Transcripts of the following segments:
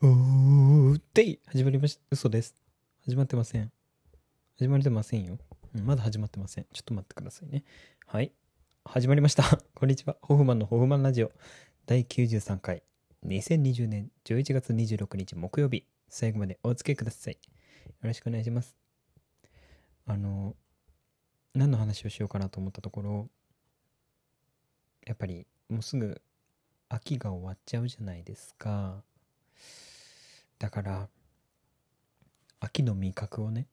うーってい始まりました。嘘です。始まってません。始まってませんよ。まだ始まってません。ちょっと待ってくださいね。はい。始まりました。こんにちは。ホフマンのホフマンラジオ第93回。2020年11月26日木曜日。最後までお付き合いください。よろしくお願いします。何の話をしようかなと思ったところ、やっぱりもうすぐ秋が終わっちゃうじゃないですか。だから秋の味覚をね、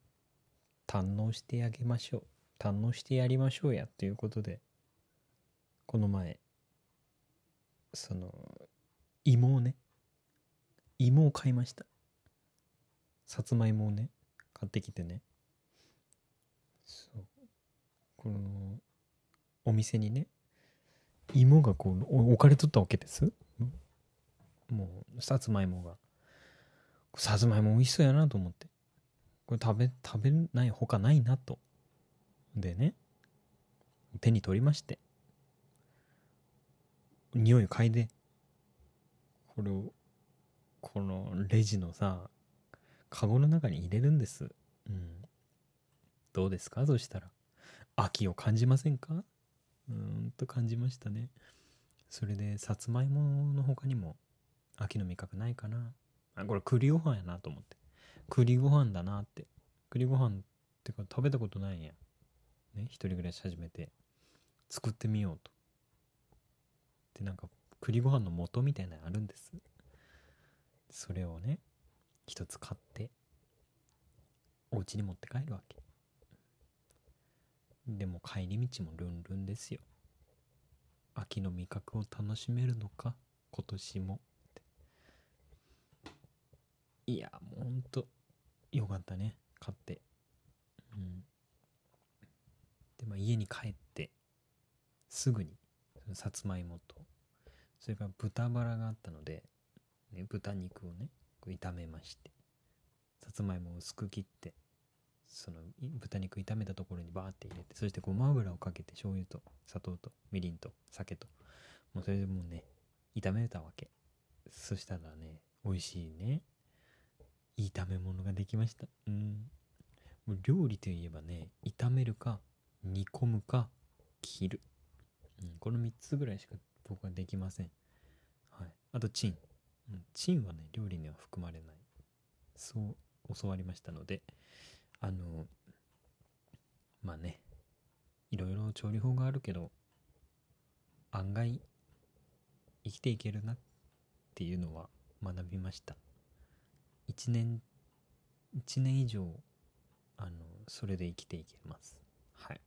堪能してあげましょう。堪能してやりましょうやということで、この前芋をね、芋を買いました。さつまいもをね、買ってきてね、そう、このお店にね、芋がこう置かれとったわけです。もうさつまいもが、さつまいも美味しそうやなと思って、これ食べないほかないなと、でね、手に取りまして、匂いを嗅いで、これをこのレジのさ、カゴの中に入れるんです。どうですか？そうしたら秋を感じませんか？と感じましたね。それでさつまいもの他にも秋の味覚ないかな。これ栗ご飯やなと思って、栗ご飯だなって、栗ご飯ってか食べたことないんやね。一人暮らし始めて作ってみようと。で、なんか栗ご飯の素みたいなのあるんです。それをね、一つ買ってお家に持って帰るわけで、も帰り道もルンルンですよ。秋の味覚を楽しめるのか今年も。いや、もうほんとよかったね、買って。で、家に帰ってすぐにさつまいもと、それから豚バラがあったので、ね、豚肉をね、こう炒めまして、さつまいもを薄く切って、その豚肉炒めたところにバーって入れて、そしてごま油をかけて、醤油と砂糖とみりんと酒と、もうそれでもうね、炒めたわけ。そしたらね、美味しいね、いい炒め物ができました。もう料理といえばね、炒めるか煮込むか切る、この3つぐらいしか僕はできません。はい、あとチン、チンはね、料理には含まれない、そう教わりましたので、いろいろ調理法があるけど、案外生きていけるなっていうのは学びました。1年以上それで生きていけます。はい。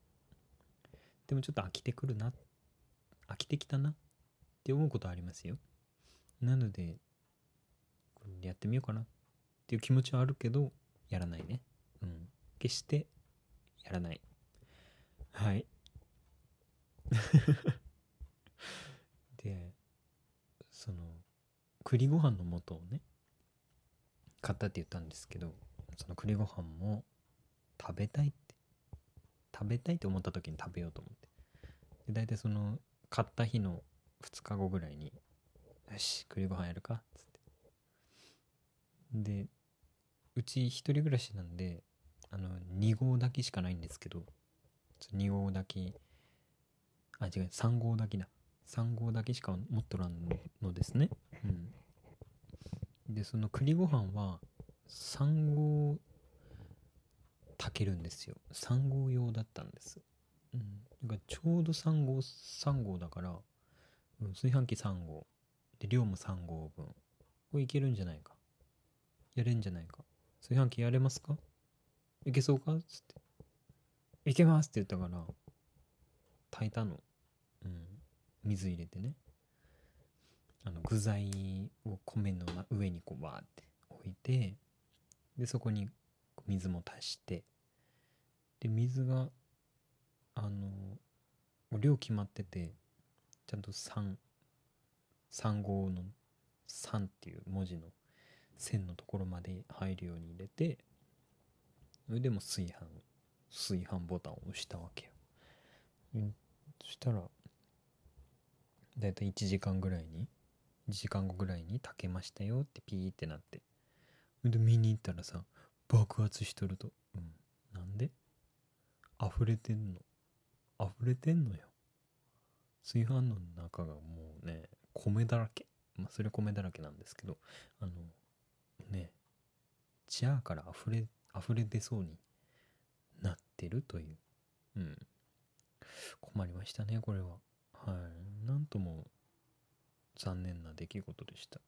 でもちょっと飽きてきたなって思うことはありますよ。なのでやってみようかなっていう気持ちはあるけど、やらないね。決してやらない。はい。で、栗ご飯の素をね、買ったって言ったんですけど、その栗ご飯も食べたいって思った時に食べようと思って、で、大体買った日の2日後ぐらいに、よし栗ご飯やるかっつって、で、うち一人暮らしなんで、2合炊きしかないんですけど、2合炊き、あ、違う、3合炊きだ。3合炊きしか持っとらんのですね。で、栗ご飯は3合炊けるんですよ。3合用だったんです。だからちょうど3合だから、炊飯器3合。で、量も3合分。これいけるんじゃないか。やれんじゃないか。炊飯器やれますか？いけそうかつって、いけますって言ったから、炊いたの。水入れてね、具材を米の上にこうバーって置いて、で、そこに水も足して、で、水が量決まってて、ちゃんと3号の3っていう文字の線のところまで入るように入れて、それでも炊飯ボタンを押したわけよ。そしたらだいたい1時間ぐらいに2時間後ぐらいに炊けましたよってピーってなって、で見に行ったらさ、爆発しとると、なんで溢れてんのよ。炊飯の中がもうね、米だらけ。まあそれは米だらけなんですけど、チャーから溢れ出そうになってるという、困りましたね、これは。はい、なんとも残念な出来事でした。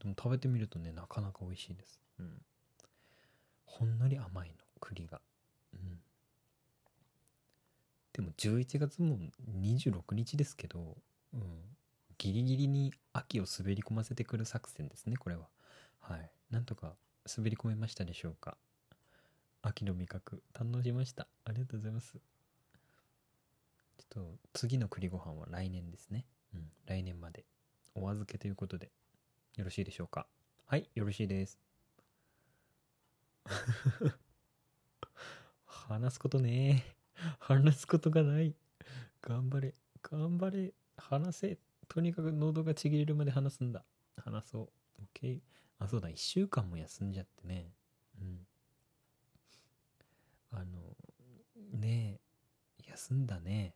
でも食べてみるとね、なかなか美味しいです。ほんのり甘いの、栗が。でも11月も26日ですけど、ギリギリに秋を滑り込ませてくる作戦ですね、これは。はい。なんとか滑り込めましたでしょうか。秋の味覚、堪能しました。ありがとうございます。ちょっと次の栗ご飯は来年ですね。来年までお預けということでよろしいでしょうか。はい、よろしいです。話すことがない。頑張れ。話せ。とにかく喉がちぎれるまで話すんだ。話そう。OK。あ、そうだ。1週間も休んじゃってね。休んだね。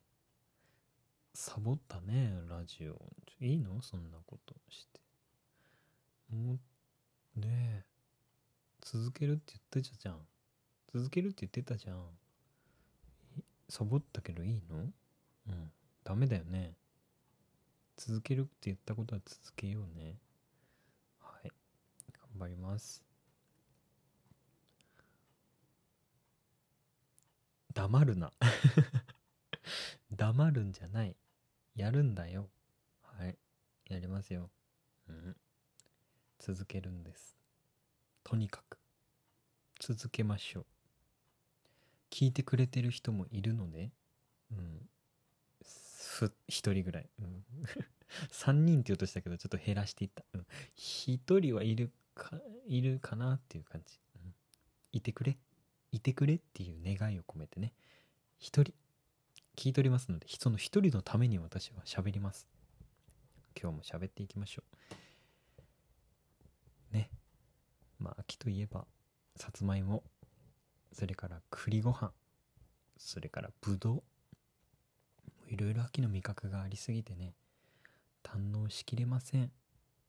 サボったね、ラジオ。いいの？そんなことして。もう、ねえ。続けるって言ってたじゃん。サボったけどいいの？ダメだよね。続けるって言ったことは続けようね。はい。頑張ります。黙るな。黙るんじゃない。やるんだよ。はい。やりますよ。続けるんです。とにかく。続けましょう。聞いてくれてる人もいるので、一人ぐらい、3人って言うとしたけどちょっと減らしていった、一人はいるかなっていう感じ、いてくれっていう願いを込めてね、一人聞いておりますので、その一人のために私は喋ります。今日も喋っていきましょうね。秋といえばさつまいも、それから栗ご飯、それからぶどう、いろいろ秋の味覚がありすぎてね、堪能しきれません。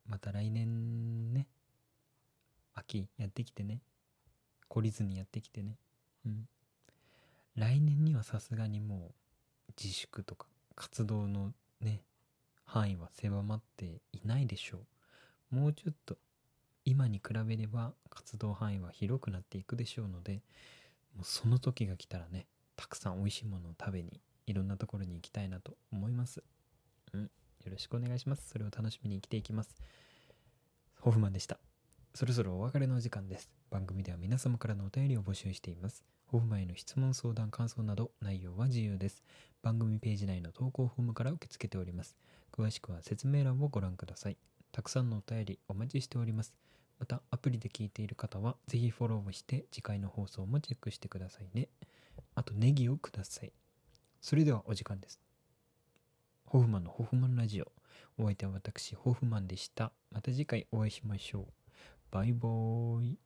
また来年ね、秋やってきてね、懲りずにやってきてね、来年にはさすがにもう自粛とか活動のね、範囲は狭まっていないでしょう。もうちょっと今に比べれば活動範囲は広くなっていくでしょうので、もうその時が来たらね、たくさん美味しいものを食べにいろんなところに行きたいなと思います。よろしくお願いします。それを楽しみに生きていきます。ホフマンでした。そろそろお別れのお時間です。番組では皆様からのお便りを募集しています。ホフマンへの質問、相談、感想など内容は自由です。番組ページ内の投稿フォームから受け付けております。詳しくは説明欄をご覧ください。たくさんのお便りお待ちしております。またアプリで聞いている方はぜひフォローをして次回の放送もチェックしてくださいね。あとネギをください。それではお時間です。ホフマンのホフマンラジオ。お相手は私ホフマンでした。また次回お会いしましょう。バイバーイ。